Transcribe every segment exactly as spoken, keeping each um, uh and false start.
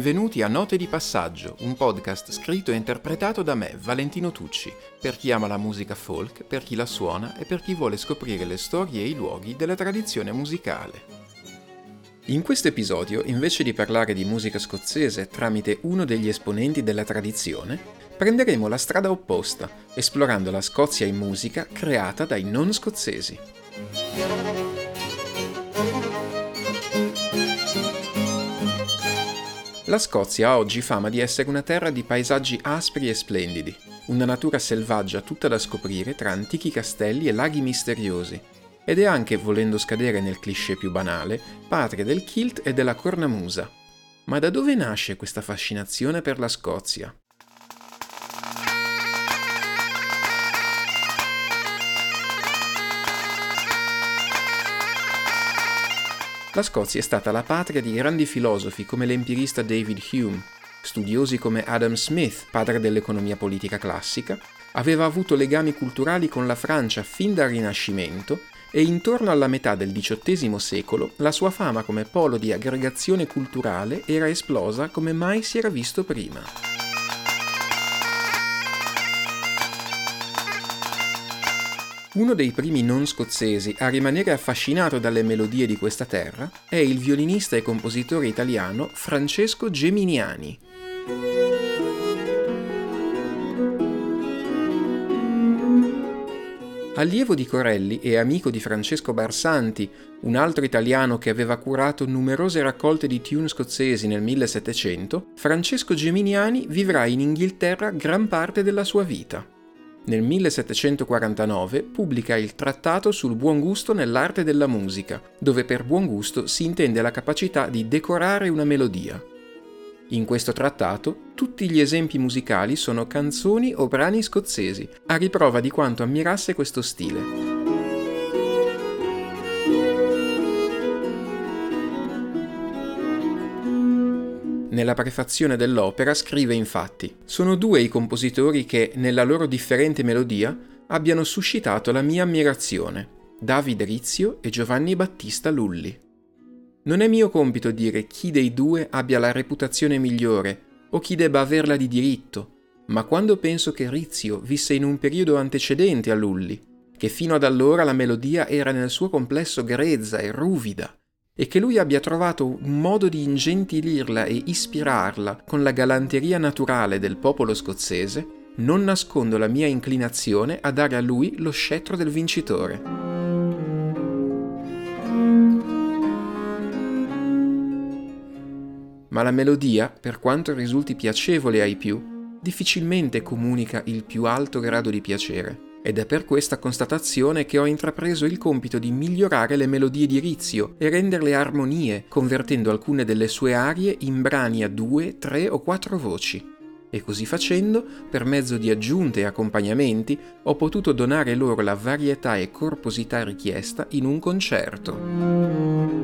Benvenuti a Note di Passaggio, un podcast scritto e interpretato da me, Valentino Tucci, per chi ama la musica folk, per chi la suona e per chi vuole scoprire le storie e i luoghi della tradizione musicale. In questo episodio, invece di parlare di musica scozzese tramite uno degli esponenti della tradizione, prenderemo la strada opposta, esplorando la Scozia in musica creata dai non scozzesi. La Scozia ha oggi fama di essere una terra di paesaggi aspri e splendidi, una natura selvaggia tutta da scoprire tra antichi castelli e laghi misteriosi, ed è anche, volendo scadere nel cliché più banale, patria del kilt e della cornamusa. Ma da dove nasce questa fascinazione per la Scozia? La Scozia è stata la patria di grandi filosofi come l'empirista David Hume, studiosi come Adam Smith, padre dell'economia politica classica, aveva avuto legami culturali con la Francia fin dal Rinascimento e intorno alla metà del diciottesimo secolo la sua fama come polo di aggregazione culturale era esplosa come mai si era visto prima. Uno dei primi non scozzesi a rimanere affascinato dalle melodie di questa terra è il violinista e compositore italiano Francesco Geminiani. Allievo di Corelli e amico di Francesco Barsanti, un altro italiano che aveva curato numerose raccolte di tune scozzesi nel millesettecento, Francesco Geminiani vivrà in Inghilterra gran parte della sua vita. Nel millesettecentoquarantanove pubblica il Trattato sul buon gusto nell'arte della musica, dove per buon gusto si intende la capacità di decorare una melodia. In questo trattato tutti gli esempi musicali sono canzoni o brani scozzesi, a riprova di quanto ammirasse questo stile. Nella prefazione dell'opera scrive infatti: «Sono due i compositori che, nella loro differente melodia, abbiano suscitato la mia ammirazione, David Rizzio e Giovanni Battista Lulli. Non è mio compito dire chi dei due abbia la reputazione migliore o chi debba averla di diritto, ma quando penso che Rizzio visse in un periodo antecedente a Lulli, che fino ad allora la melodia era nel suo complesso grezza e ruvida, e che lui abbia trovato un modo di ingentilirla e ispirarla con la galanteria naturale del popolo scozzese, non nascondo la mia inclinazione a dare a lui lo scettro del vincitore». Ma la melodia, per quanto risulti piacevole ai più, difficilmente comunica il più alto grado di piacere, ed è per questa constatazione che ho intrapreso il compito di migliorare le melodie di Rizzio e renderle armonie, convertendo alcune delle sue arie in brani a due, tre o quattro voci. E così facendo, per mezzo di aggiunte e accompagnamenti, ho potuto donare loro la varietà e corposità richiesta in un concerto.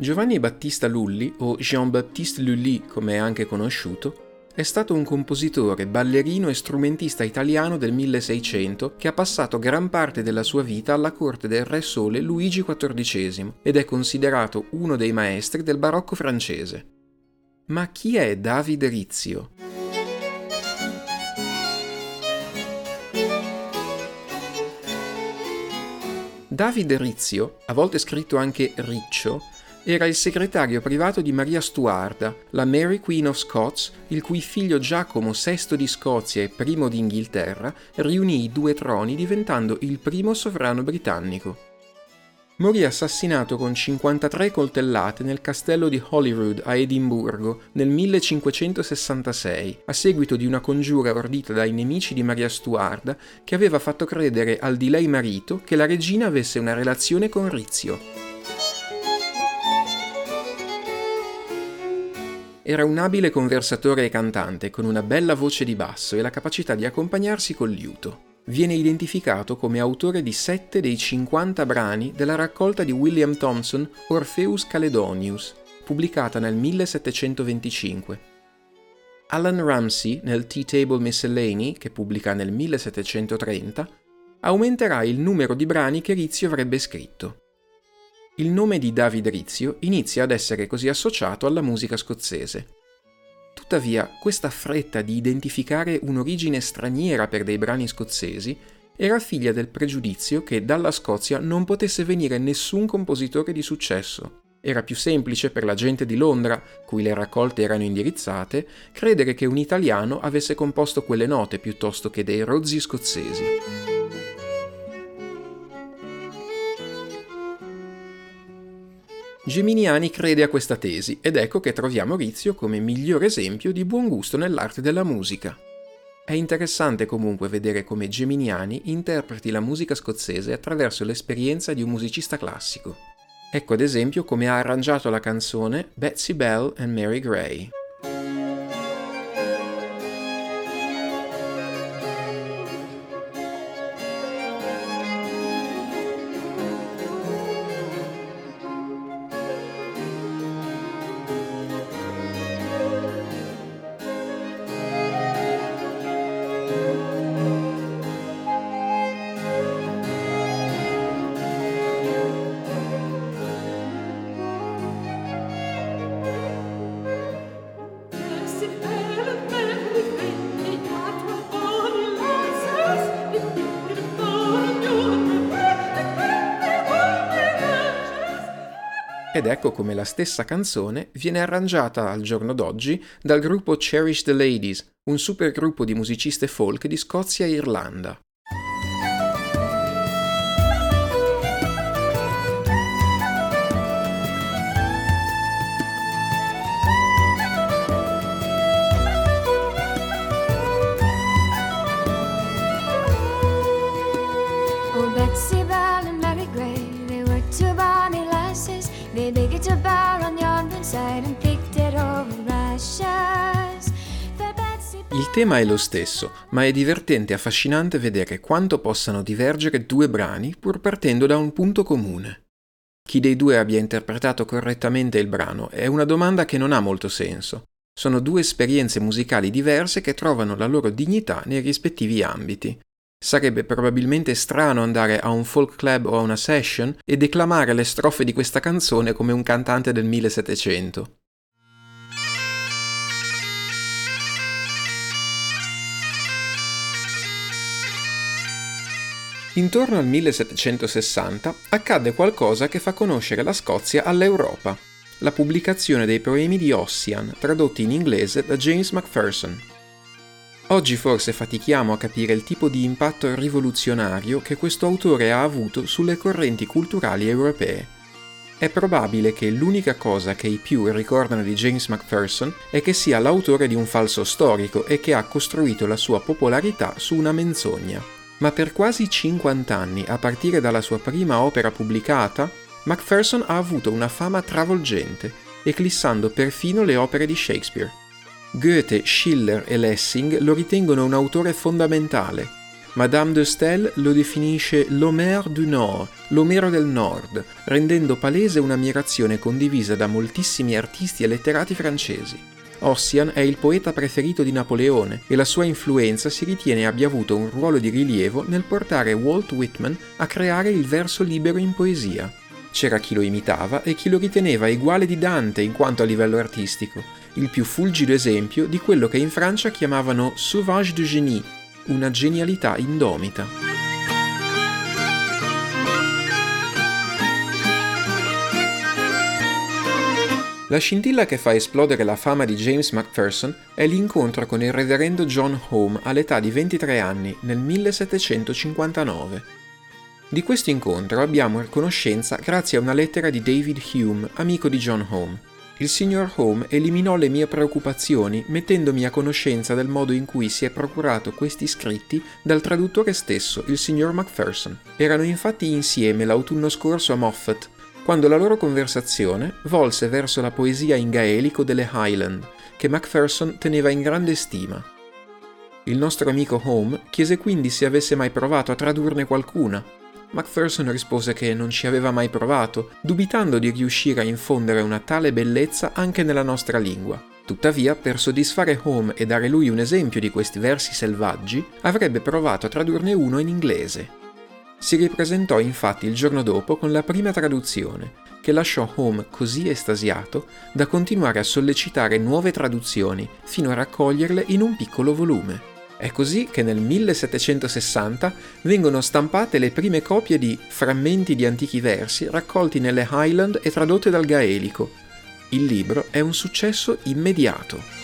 Giovanni Battista Lulli, o Jean-Baptiste Lully come è anche conosciuto, è stato un compositore, ballerino e strumentista italiano del milleseicento che ha passato gran parte della sua vita alla corte del re Sole Luigi quattordicesimo ed è considerato uno dei maestri del barocco francese. Ma chi è David Rizzio? David Rizzio, a volte scritto anche Riccio, era il segretario privato di Maria Stuarda, la Mary Queen of Scots, il cui figlio Giacomo sesto di Scozia e primo d'Inghilterra riunì i due troni diventando il primo sovrano britannico. Morì assassinato con cinquantatré coltellate nel castello di Holyrood a Edimburgo nel millecinquecentosessantasei, a seguito di una congiura ordita dai nemici di Maria Stuarda che aveva fatto credere al di lei marito che la regina avesse una relazione con Rizzio. Era un abile conversatore e cantante, con una bella voce di basso e la capacità di accompagnarsi col liuto. Viene identificato come autore di sette dei cinquanta brani della raccolta di William Thomson Orpheus Caledonius, pubblicata nel millesettecentoventicinque. Allan Ramsay, nel Tea Table Miscellany, che pubblica nel millesettecentotrenta, aumenterà il numero di brani che Rizzio avrebbe scritto. il nome di David Rizzio inizia ad essere così associato alla musica scozzese. Tuttavia, questa fretta di identificare un'origine straniera per dei brani scozzesi era figlia del pregiudizio che dalla Scozia non potesse venire nessun compositore di successo. Era più semplice per la gente di Londra, cui le raccolte erano indirizzate, credere che un italiano avesse composto quelle note piuttosto che dei rozzi scozzesi. Geminiani crede a questa tesi, ed ecco che troviamo Rizzio come miglior esempio di buon gusto nell'arte della musica. È interessante comunque vedere come Geminiani interpreti la musica scozzese attraverso l'esperienza di un musicista classico. Ecco ad esempio come ha arrangiato la canzone Betsy Bell and Mary Gray. Ed ecco come la stessa canzone viene arrangiata al giorno d'oggi dal gruppo Cherish the Ladies, un supergruppo di musiciste folk di Scozia e Irlanda. Il tema è lo stesso, ma è divertente e affascinante vedere quanto possano divergere due brani pur partendo da un punto comune. Chi dei due abbia interpretato correttamente il brano è una domanda che non ha molto senso. Sono due esperienze musicali diverse che trovano la loro dignità nei rispettivi ambiti. Sarebbe probabilmente strano andare a un folk club o a una session e declamare le strofe di questa canzone come un cantante del millesettecento. Intorno al millesettecentosessanta accadde qualcosa che fa conoscere la Scozia all'Europa, la pubblicazione dei poemi di Ossian, tradotti in inglese da James Macpherson. Oggi forse fatichiamo a capire il tipo di impatto rivoluzionario che questo autore ha avuto sulle correnti culturali europee. È probabile che l'unica cosa che i più ricordano di James Macpherson è che sia l'autore di un falso storico e che ha costruito la sua popolarità su una menzogna. Ma per quasi cinquanta anni, a partire dalla sua prima opera pubblicata, Macpherson ha avuto una fama travolgente, eclissando perfino le opere di Shakespeare. Goethe, Schiller e Lessing lo ritengono un autore fondamentale. Madame de Staël lo definisce l'Homère du Nord, l'Omero del Nord, rendendo palese un'ammirazione condivisa da moltissimi artisti e letterati francesi. Ossian è il poeta preferito di Napoleone e la sua influenza si ritiene abbia avuto un ruolo di rilievo nel portare Walt Whitman a creare il verso libero in poesia. C'era chi lo imitava e chi lo riteneva uguale di Dante in quanto a livello artistico, il più fulgido esempio di quello che in Francia chiamavano «sauvage de génie», una genialità indomita. La scintilla che fa esplodere la fama di James Macpherson è l'incontro con il reverendo John Home all'età di ventitré anni, nel millesettecentocinquantanove. Di questo incontro abbiamo conoscenza grazie a una lettera di David Hume, amico di John Home. Il signor Home eliminò le mie preoccupazioni mettendomi a conoscenza del modo in cui si è procurato questi scritti dal traduttore stesso, il signor Macpherson. Erano infatti insieme l'autunno scorso a Moffat, quando la loro conversazione volse verso la poesia in gaelico delle Highland, che Macpherson teneva in grande stima. Il nostro amico Home chiese quindi se avesse mai provato a tradurne qualcuna. Macpherson rispose che non ci aveva mai provato, dubitando di riuscire a infondere una tale bellezza anche nella nostra lingua. Tuttavia, per soddisfare Home e dare lui un esempio di questi versi selvaggi, avrebbe provato a tradurne uno in inglese. Si ripresentò infatti il giorno dopo con la prima traduzione, che lasciò Home così estasiato da continuare a sollecitare nuove traduzioni fino a raccoglierle in un piccolo volume. È così che nel millesettecentosessanta vengono stampate le prime copie di Frammenti di antichi versi raccolti nelle Highland e tradotte dal gaelico. Il libro è un successo immediato.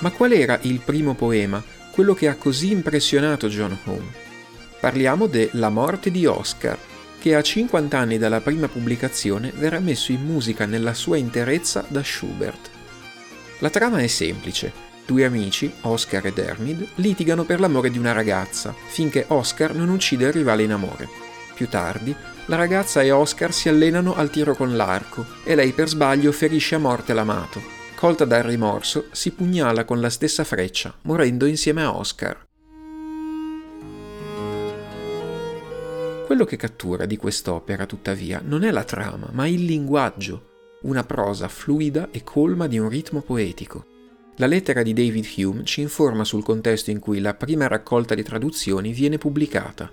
Ma qual era il primo poema, quello che ha così impressionato John Home? Parliamo de La morte di Oscar, che a cinquanta anni dalla prima pubblicazione verrà messo in musica nella sua interezza da Schubert. La trama è semplice. Due amici, Oscar ed Hermid, litigano per l'amore di una ragazza, finché Oscar non uccide il rivale in amore. Più tardi, la ragazza e Oscar si allenano al tiro con l'arco e lei per sbaglio ferisce a morte l'amato. Colta dal rimorso, si pugnala con la stessa freccia, morendo insieme a Oscar. Quello che cattura di quest'opera, tuttavia, non è la trama, ma il linguaggio, una prosa fluida e colma di un ritmo poetico. La lettera di David Hume ci informa sul contesto in cui la prima raccolta di traduzioni viene pubblicata.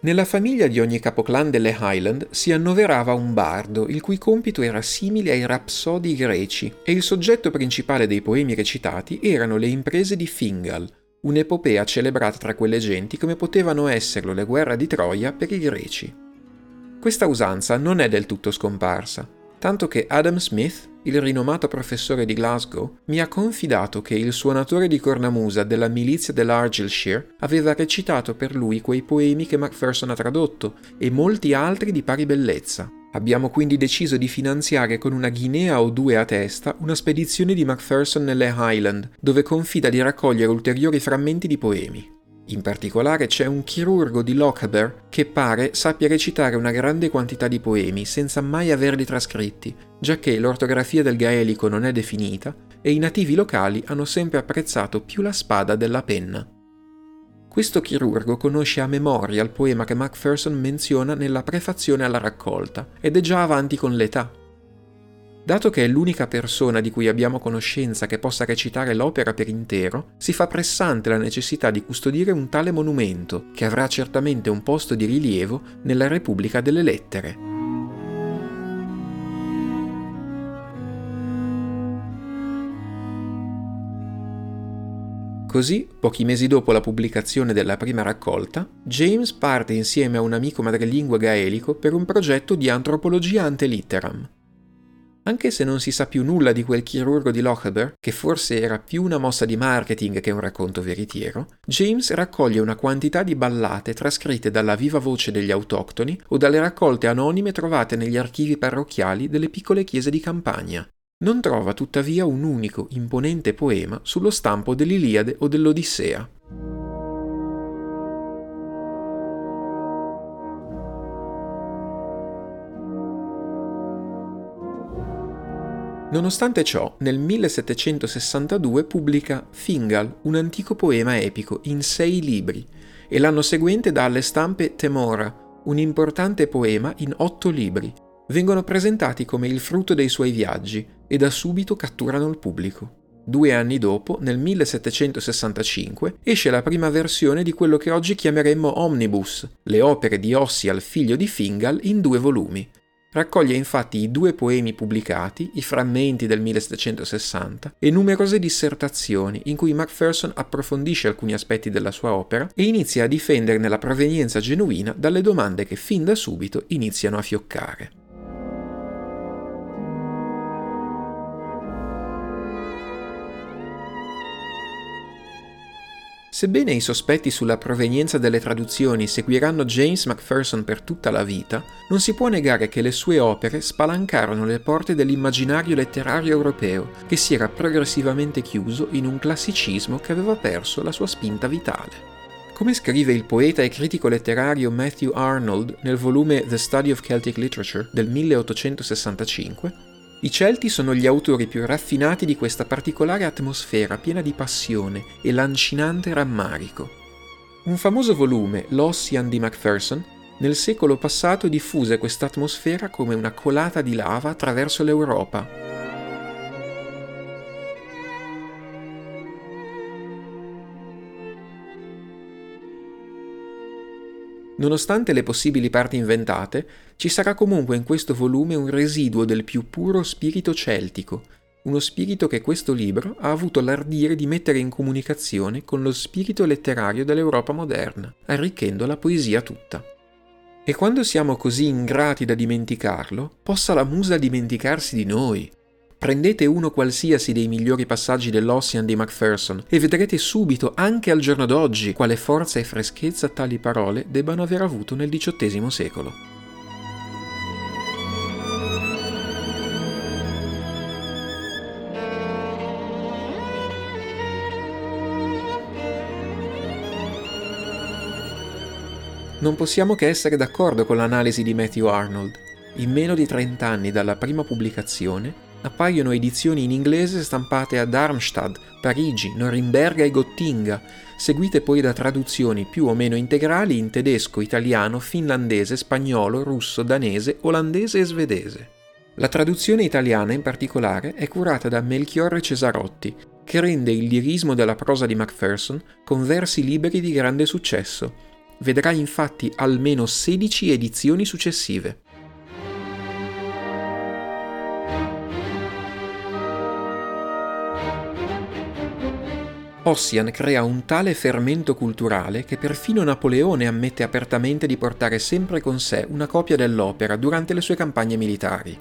Nella famiglia di ogni capoclan delle Highland si annoverava un bardo, il cui compito era simile ai rapsodi greci, e il soggetto principale dei poemi recitati erano le imprese di Fingal, un'epopea celebrata tra quelle genti come potevano esserlo le guerre di Troia per i greci. Questa usanza non è del tutto scomparsa, tanto che Adam Smith, il rinomato professore di Glasgow, mi ha confidato che il suonatore di cornamusa della milizia dell'Argyllshire aveva recitato per lui quei poemi che Macpherson ha tradotto e molti altri di pari bellezza. Abbiamo quindi deciso di finanziare con una ghinea o due a testa una spedizione di Macpherson nelle Highland, dove confida di raccogliere ulteriori frammenti di poemi. In particolare c'è un chirurgo di Lochaber che pare sappia recitare una grande quantità di poemi senza mai averli trascritti, giacché l'ortografia del gaelico non è definita e i nativi locali hanno sempre apprezzato più la spada della penna. Questo chirurgo conosce a memoria il poema che Macpherson menziona nella prefazione alla raccolta ed è già avanti con l'età. Dato che è l'unica persona di cui abbiamo conoscenza che possa recitare l'opera per intero, si fa pressante la necessità di custodire un tale monumento, che avrà certamente un posto di rilievo nella Repubblica delle Lettere. Così, pochi mesi dopo la pubblicazione della prima raccolta, James parte insieme a un amico madrelingua gaelico per un progetto di antropologia ante litteram. Anche se non si sa più nulla di quel chirurgo di Lochaber, che forse era più una mossa di marketing che un racconto veritiero, James raccoglie una quantità di ballate trascritte dalla viva voce degli autoctoni o dalle raccolte anonime trovate negli archivi parrocchiali delle piccole chiese di campagna. Non trova tuttavia un unico, imponente poema sullo stampo dell'Iliade o dell'Odissea. Nonostante ciò, nel millesettecentosessantadue pubblica Fingal, un antico poema epico, in sei libri, e l'anno seguente dà alle stampe Temora, un importante poema in otto libri. Vengono presentati come il frutto dei suoi viaggi e da subito catturano il pubblico. Due anni dopo, nel millesettecentosessantacinque, esce la prima versione di quello che oggi chiameremmo Omnibus, le opere di Ossian, figlio di Fingal, in due volumi. Raccoglie infatti i due poemi pubblicati, i frammenti del millesettecentosessanta, e numerose dissertazioni in cui Macpherson approfondisce alcuni aspetti della sua opera e inizia a difenderne la provenienza genuina dalle domande che fin da subito iniziano a fioccare. Sebbene i sospetti sulla provenienza delle traduzioni seguiranno James Macpherson per tutta la vita, non si può negare che le sue opere spalancarono le porte dell'immaginario letterario europeo, che si era progressivamente chiuso in un classicismo che aveva perso la sua spinta vitale. Come scrive il poeta e critico letterario Matthew Arnold nel volume The Study of Celtic Literature del milleottocentosessantacinque, i Celti sono gli autori più raffinati di questa particolare atmosfera piena di passione e lancinante rammarico. Un famoso volume, l'Ossian di Macpherson, nel secolo passato diffuse quest'atmosfera come una colata di lava attraverso l'Europa. Nonostante le possibili parti inventate, ci sarà comunque in questo volume un residuo del più puro spirito celtico, uno spirito che questo libro ha avuto l'ardire di mettere in comunicazione con lo spirito letterario dell'Europa moderna, arricchendo la poesia tutta. E quando siamo così ingrati da dimenticarlo, possa la musa dimenticarsi di noi. Prendete uno qualsiasi dei migliori passaggi dell'Ossian di Macpherson e vedrete subito, anche al giorno d'oggi, quale forza e freschezza tali parole debbano aver avuto nel diciottesimo secolo. Non possiamo che essere d'accordo con l'analisi di Matthew Arnold. In meno di trent'anni dalla prima pubblicazione, appaiono edizioni in inglese stampate a Darmstadt, Parigi, Norimberga e Gottinga, seguite poi da traduzioni più o meno integrali in tedesco, italiano, finlandese, spagnolo, russo, danese, olandese e svedese. La traduzione italiana in particolare è curata da Melchiorre Cesarotti, che rende il lirismo della prosa di Macpherson con versi liberi di grande successo. Vedrà infatti almeno sedici edizioni successive. Ossian crea un tale fermento culturale che perfino Napoleone ammette apertamente di portare sempre con sé una copia dell'opera durante le sue campagne militari.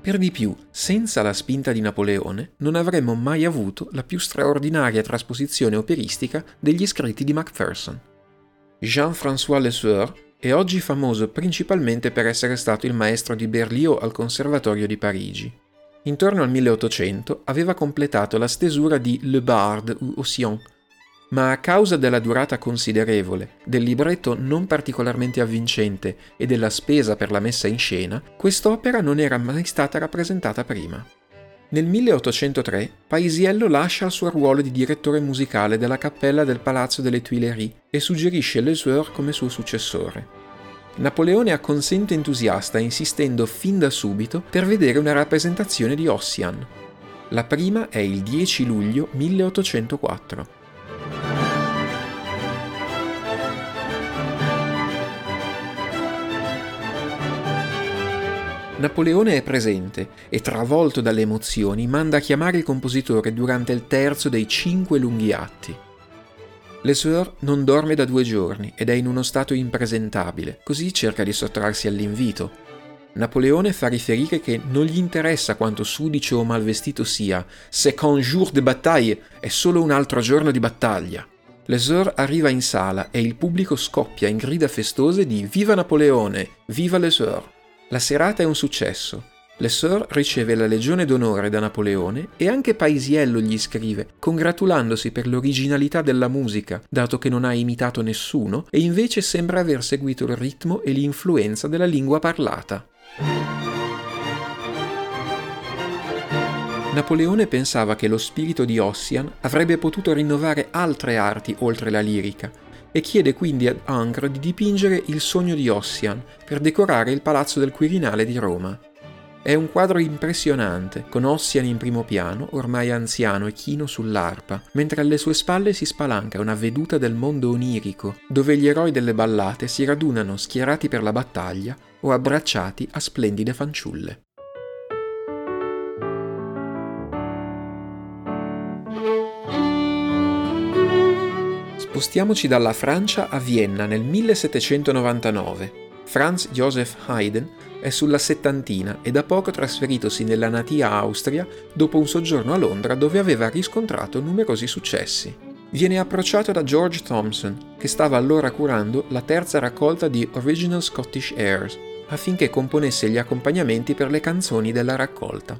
Per di più, senza la spinta di Napoleone, non avremmo mai avuto la più straordinaria trasposizione operistica degli scritti di Macpherson. Jean-François Le Sueur è oggi famoso principalmente per essere stato il maestro di Berlioz al Conservatorio di Parigi. Intorno al milleottocento aveva completato la stesura di Le Bard ou Ossian, ma a causa della durata considerevole, del libretto non particolarmente avvincente e della spesa per la messa in scena, quest'opera non era mai stata rappresentata prima. Nel milleottocentotre Paisiello lascia il suo ruolo di direttore musicale della cappella del Palazzo delle Tuileries e suggerisce Le Sueur come suo successore. Napoleone acconsente entusiasta, insistendo fin da subito per vedere una rappresentazione di Ossian. La prima è il dieci luglio milleottocentoquattro. Napoleone è presente e, travolto dalle emozioni, manda a chiamare il compositore durante il terzo dei cinque lunghi atti. Le Sueur non dorme da due giorni ed è in uno stato impresentabile, così cerca di sottrarsi all'invito. Napoleone fa riferire che non gli interessa quanto sudice o malvestito sia, c'est qu'un jour de bataille, è solo un altro giorno di battaglia. Le Sueur arriva in sala e il pubblico scoppia in grida festose di «Viva Napoleone! Viva Le Sueur!». La serata è un successo. Le Sueur riceve la Legione d'Onore da Napoleone e anche Paisiello gli scrive, congratulandosi per l'originalità della musica, dato che non ha imitato nessuno e invece sembra aver seguito il ritmo e l'influenza della lingua parlata. Napoleone pensava che lo spirito di Ossian avrebbe potuto rinnovare altre arti oltre la lirica e chiede quindi ad Ingres di dipingere il sogno di Ossian per decorare il Palazzo del Quirinale di Roma. È un quadro impressionante, con Ossian in primo piano, ormai anziano e chino sull'arpa, mentre alle sue spalle si spalanca una veduta del mondo onirico, dove gli eroi delle ballate si radunano schierati per la battaglia o abbracciati a splendide fanciulle. Spostiamoci dalla Francia a Vienna nel millesettecentonovantanove. Franz Joseph Haydn è sulla settantina e da poco trasferitosi nella natia Austria dopo un soggiorno a Londra dove aveva riscontrato numerosi successi. Viene approcciato da George Thomson, che stava allora curando la terza raccolta di Original Scottish Airs, affinché componesse gli accompagnamenti per le canzoni della raccolta.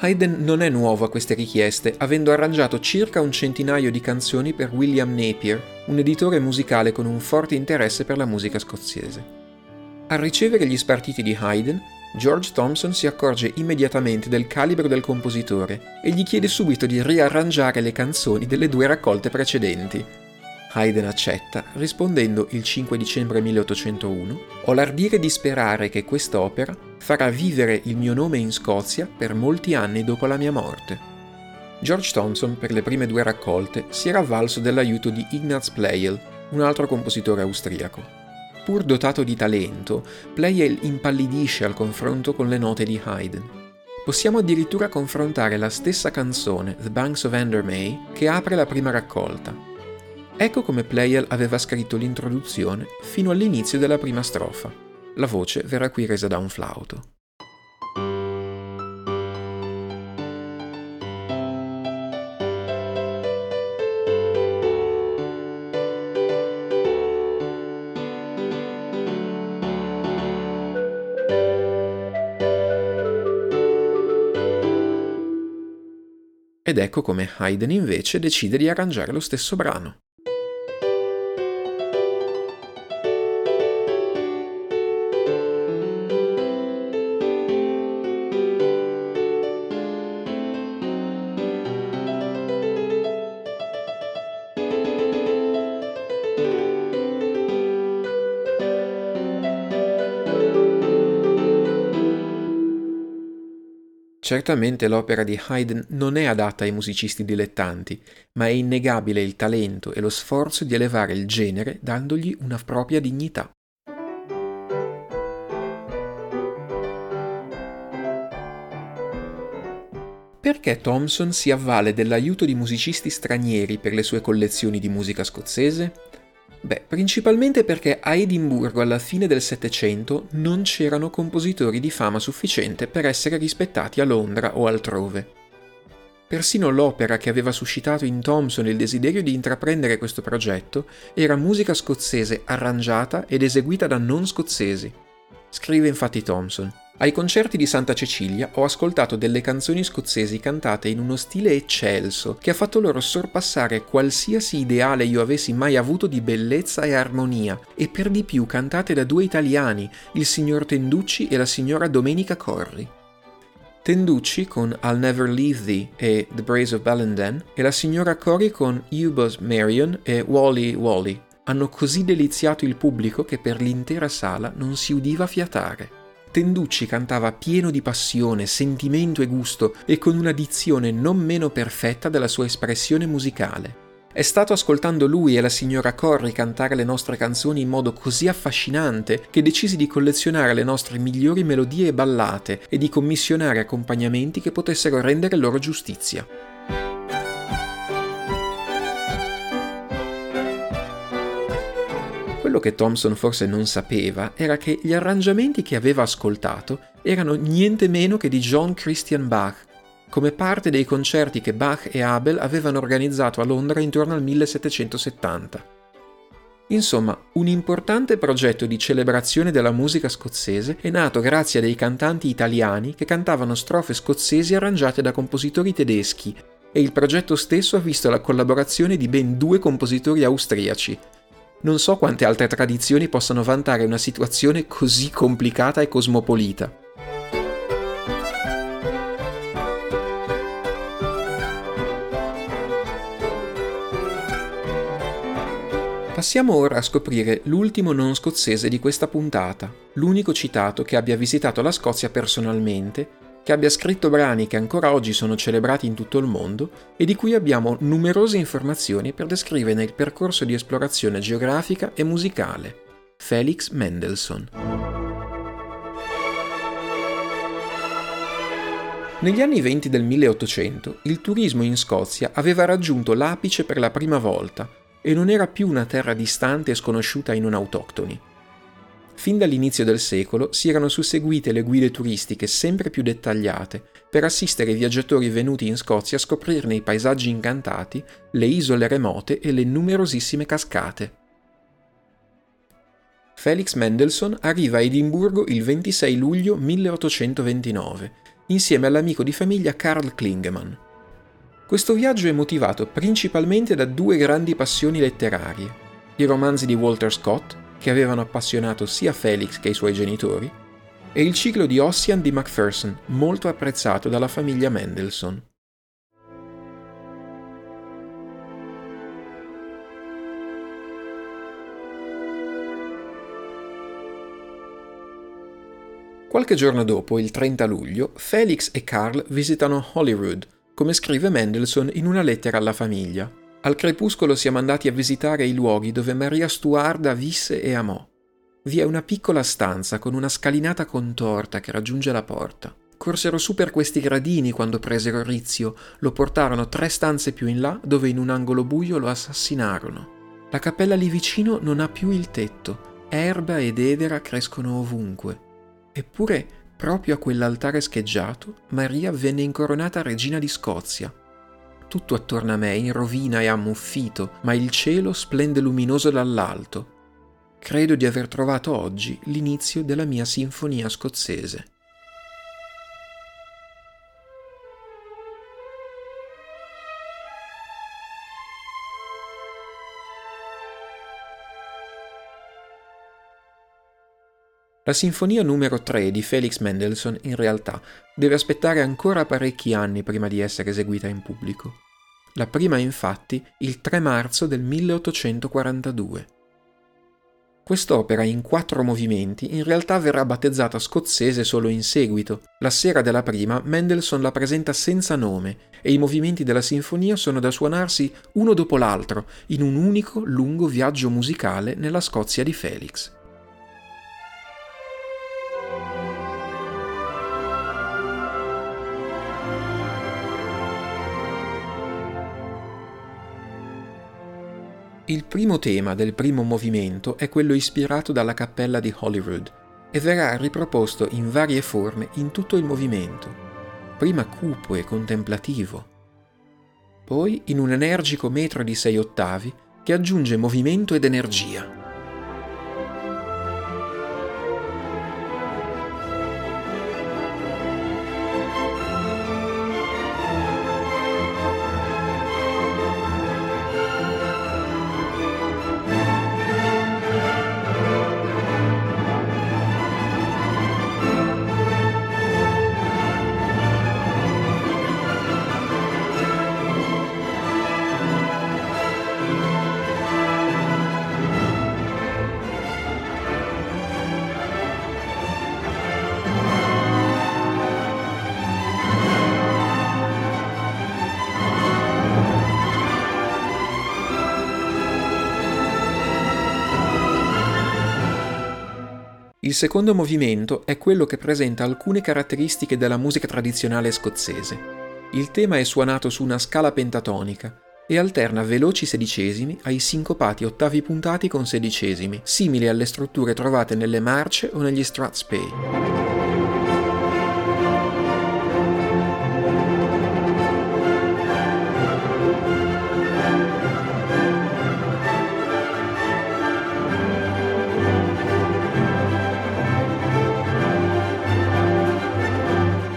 Haydn non è nuovo a queste richieste, avendo arrangiato circa un centinaio di canzoni per William Napier, un editore musicale con un forte interesse per la musica scozzese. Al ricevere gli spartiti di Haydn, George Thomson si accorge immediatamente del calibro del compositore e gli chiede subito di riarrangiare le canzoni delle due raccolte precedenti. Haydn accetta, rispondendo il cinque dicembre milleottocentouno: «Ho l'ardire di sperare che quest'opera farà vivere il mio nome in Scozia per molti anni dopo la mia morte». George Thomson, per le prime due raccolte, si era avvalso dell'aiuto di Ignaz Pleyel, un altro compositore austriaco. Pur dotato di talento, Pleyel impallidisce al confronto con le note di Haydn. Possiamo addirittura confrontare la stessa canzone, The Banks of Endermay, che apre la prima raccolta. Ecco come Pleyel aveva scritto l'introduzione fino all'inizio della prima strofa. La voce verrà qui resa da un flauto. Ed ecco come Haydn invece decide di arrangiare lo stesso brano. Certamente l'opera di Haydn non è adatta ai musicisti dilettanti, ma è innegabile il talento e lo sforzo di elevare il genere dandogli una propria dignità. Perché Thomson si avvale dell'aiuto di musicisti stranieri per le sue collezioni di musica scozzese? Beh, principalmente perché a Edimburgo alla fine del Settecento non c'erano compositori di fama sufficiente per essere rispettati a Londra o altrove. Persino l'opera che aveva suscitato in Thomson il desiderio di intraprendere questo progetto era musica scozzese arrangiata ed eseguita da non scozzesi. Scrive infatti Thomson: ai concerti di Santa Cecilia ho ascoltato delle canzoni scozzesi cantate in uno stile eccelso che ha fatto loro sorpassare qualsiasi ideale io avessi mai avuto di bellezza e armonia, e per di più cantate da due italiani, il signor Tenducci e la signora Domenica Corri. Tenducci con I'll Never Leave Thee e The Braes of Ballenden, e la signora Corri con You But Marion e Wally Wally hanno così deliziato il pubblico che per l'intera sala non si udiva fiatare. Tenducci cantava pieno di passione, sentimento e gusto, e con una dizione non meno perfetta della sua espressione musicale. È stato ascoltando lui e la signora Corri cantare le nostre canzoni in modo così affascinante che decisi di collezionare le nostre migliori melodie e ballate e di commissionare accompagnamenti che potessero rendere loro giustizia. Quello che Thomson forse non sapeva era che gli arrangiamenti che aveva ascoltato erano niente meno che di Johann Christian Bach, come parte dei concerti che Bach e Abel avevano organizzato a Londra intorno al millesettecentosettanta. Insomma, un importante progetto di celebrazione della musica scozzese è nato grazie a dei cantanti italiani che cantavano strofe scozzesi arrangiate da compositori tedeschi, e il progetto stesso ha visto la collaborazione di ben due compositori austriaci. Non so quante altre tradizioni possano vantare una situazione così complicata e cosmopolita. Passiamo ora a scoprire l'ultimo non scozzese di questa puntata, l'unico citato che abbia visitato la Scozia personalmente, che abbia scritto brani che ancora oggi sono celebrati in tutto il mondo e di cui abbiamo numerose informazioni per descriverne il percorso di esplorazione geografica e musicale: Felix Mendelssohn. Negli anni venti del milleottocento il turismo in Scozia aveva raggiunto l'apice per la prima volta e non era più una terra distante e sconosciuta ai non autoctoni. Fin dall'inizio del secolo si erano susseguite le guide turistiche sempre più dettagliate per assistere i viaggiatori venuti in Scozia a scoprirne i paesaggi incantati, le isole remote e le numerosissime cascate. Felix Mendelssohn arriva a Edimburgo il ventisei luglio milleottocentoventinove, insieme all'amico di famiglia Karl Klingemann. Questo viaggio è motivato principalmente da due grandi passioni letterarie: i romanzi di Walter Scott, che avevano appassionato sia Felix che i suoi genitori, e il ciclo di Ossian di Macpherson, molto apprezzato dalla famiglia Mendelssohn. Qualche giorno dopo, il trenta luglio, Felix e Karl visitano Holyrood, come scrive Mendelssohn in una lettera alla famiglia. Al crepuscolo siamo andati a visitare i luoghi dove Maria Stuarda visse e amò. Vi è una piccola stanza con una scalinata contorta che raggiunge la porta. Corsero su per questi gradini quando presero Rizzio, lo portarono tre stanze più in là dove in un angolo buio lo assassinarono. La cappella lì vicino non ha più il tetto, erba ed edera crescono ovunque. Eppure, proprio a quell'altare scheggiato, Maria venne incoronata regina di Scozia. Tutto attorno a me è in rovina e ammuffito, ma il cielo splende luminoso dall'alto. Credo di aver trovato oggi l'inizio della mia sinfonia scozzese. La sinfonia numero tre di Felix Mendelssohn, in realtà, deve aspettare ancora parecchi anni prima di essere eseguita in pubblico. La prima, infatti, il tre marzo del milleottocentoquarantadue. Quest'opera in quattro movimenti in realtà verrà battezzata scozzese solo in seguito. La sera della prima Mendelssohn la presenta senza nome e i movimenti della sinfonia sono da suonarsi uno dopo l'altro in un unico lungo viaggio musicale nella Scozia di Felix. Il primo tema del primo movimento è quello ispirato dalla cappella di Holyrood e verrà riproposto in varie forme in tutto il movimento, prima cupo e contemplativo, poi in un energico metro di sei ottavi che aggiunge movimento ed energia. Il secondo movimento è quello che presenta alcune caratteristiche della musica tradizionale scozzese. Il tema è suonato su una scala pentatonica e alterna veloci sedicesimi ai sincopati ottavi puntati con sedicesimi, simili alle strutture trovate nelle marce o negli Stratspey.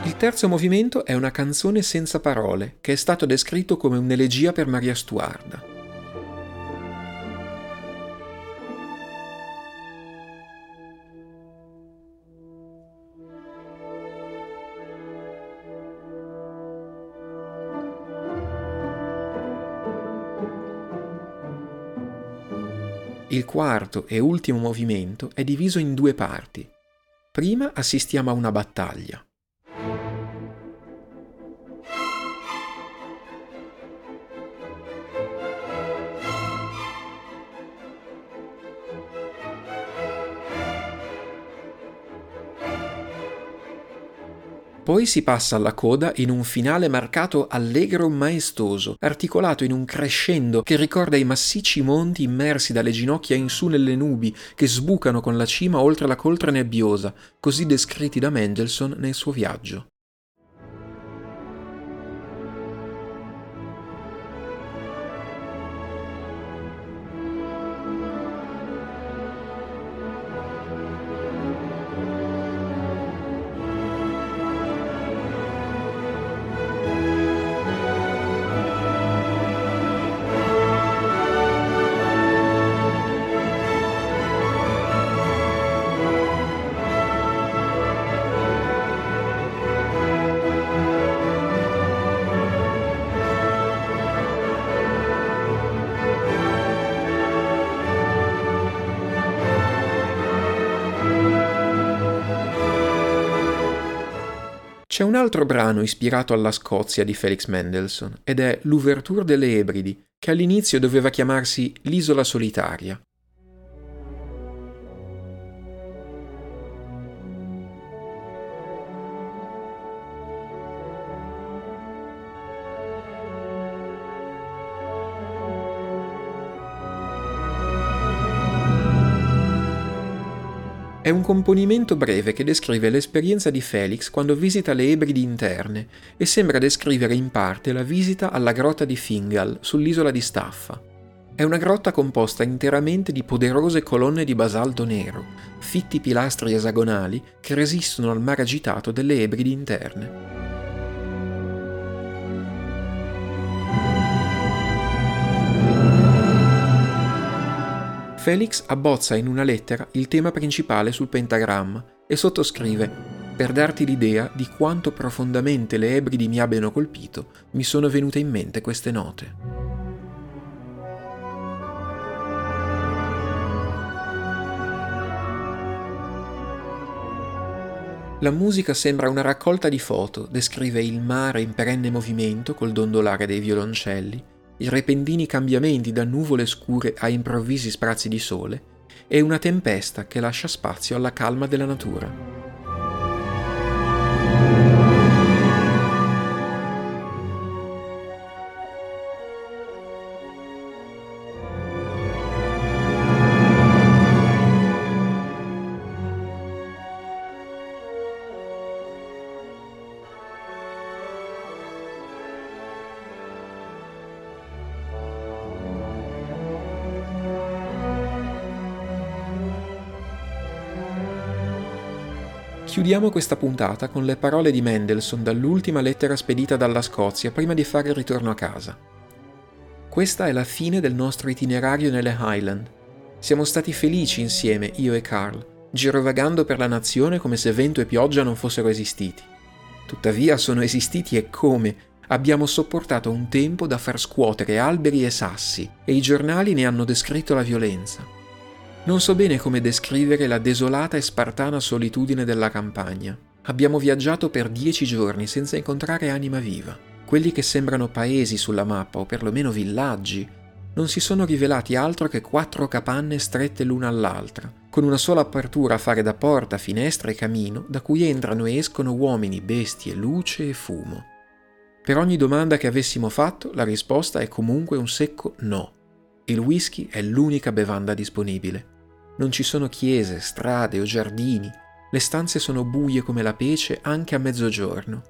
Il terzo movimento è una canzone senza parole, che è stato descritto come un'elegia per Maria Stuarda. Il quarto e ultimo movimento è diviso in due parti. Prima assistiamo a una battaglia. Poi si passa alla coda in un finale marcato allegro maestoso, articolato in un crescendo che ricorda i massicci monti immersi dalle ginocchia in su nelle nubi che sbucano con la cima oltre la coltre nebbiosa, così descritti da Mendelssohn nel suo viaggio. C'è un altro brano ispirato alla Scozia di Felix Mendelssohn ed è l'Ouverture delle Ebridi, che all'inizio doveva chiamarsi L'Isola Solitaria. È un componimento breve che descrive l'esperienza di Felix quando visita le Ebridi interne e sembra descrivere in parte la visita alla grotta di Fingal sull'isola di Staffa. È una grotta composta interamente di poderose colonne di basalto nero, fitti pilastri esagonali che resistono al mare agitato delle Ebridi interne. Felix abbozza in una lettera il tema principale sul pentagramma e sottoscrive «Per darti l'idea di quanto profondamente le Ebridi mi abbiano colpito, mi sono venute in mente queste note». La musica sembra una raccolta di foto, descrive il mare in perenne movimento col dondolare dei violoncelli, i repentini cambiamenti da nuvole scure a improvvisi sprazzi di sole, e una tempesta che lascia spazio alla calma della natura. Chiudiamo questa puntata con le parole di Mendelssohn dall'ultima lettera spedita dalla Scozia prima di fare il ritorno a casa. Questa è la fine del nostro itinerario nelle Highland. Siamo stati felici insieme, io e Carl, girovagando per la nazione come se vento e pioggia non fossero esistiti. Tuttavia sono esistiti e come. Abbiamo sopportato un tempo da far scuotere alberi e sassi, e i giornali ne hanno descritto la violenza. Non so bene come descrivere la desolata e spartana solitudine della campagna. Abbiamo viaggiato per dieci giorni senza incontrare anima viva. Quelli che sembrano paesi sulla mappa, o perlomeno villaggi, non si sono rivelati altro che quattro capanne strette l'una all'altra, con una sola apertura a fare da porta, finestra e camino, da cui entrano e escono uomini, bestie, luce e fumo. Per ogni domanda che avessimo fatto, la risposta è comunque un secco no. Il whisky è l'unica bevanda disponibile. Non ci sono chiese, strade o giardini, le stanze sono buie come la pece anche a mezzogiorno.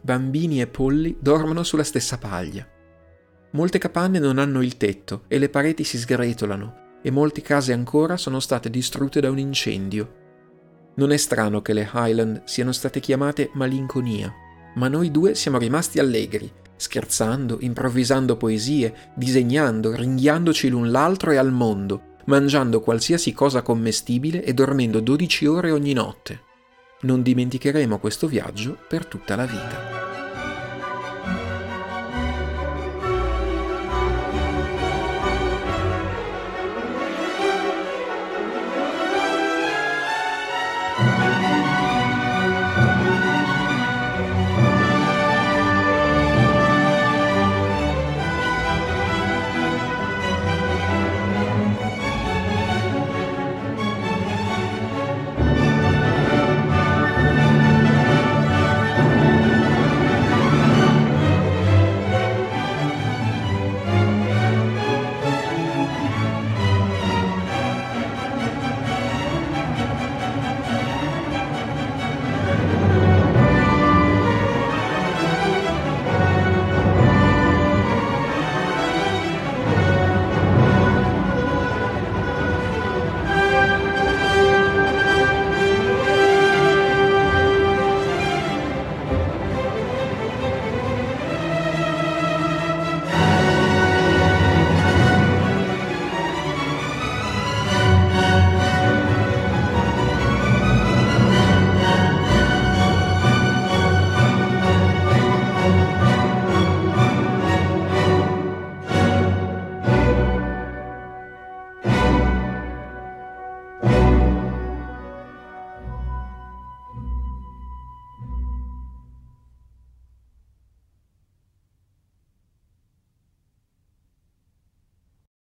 Bambini e polli dormono sulla stessa paglia. Molte capanne non hanno il tetto e le pareti si sgretolano, e molte case ancora sono state distrutte da un incendio. Non è strano che le Highland siano state chiamate malinconia, ma noi due siamo rimasti allegri, scherzando, improvvisando poesie, disegnando, ringhiandoci l'un l'altro e al mondo, mangiando qualsiasi cosa commestibile e dormendo dodici ore ogni notte. Non dimenticheremo questo viaggio per tutta la vita.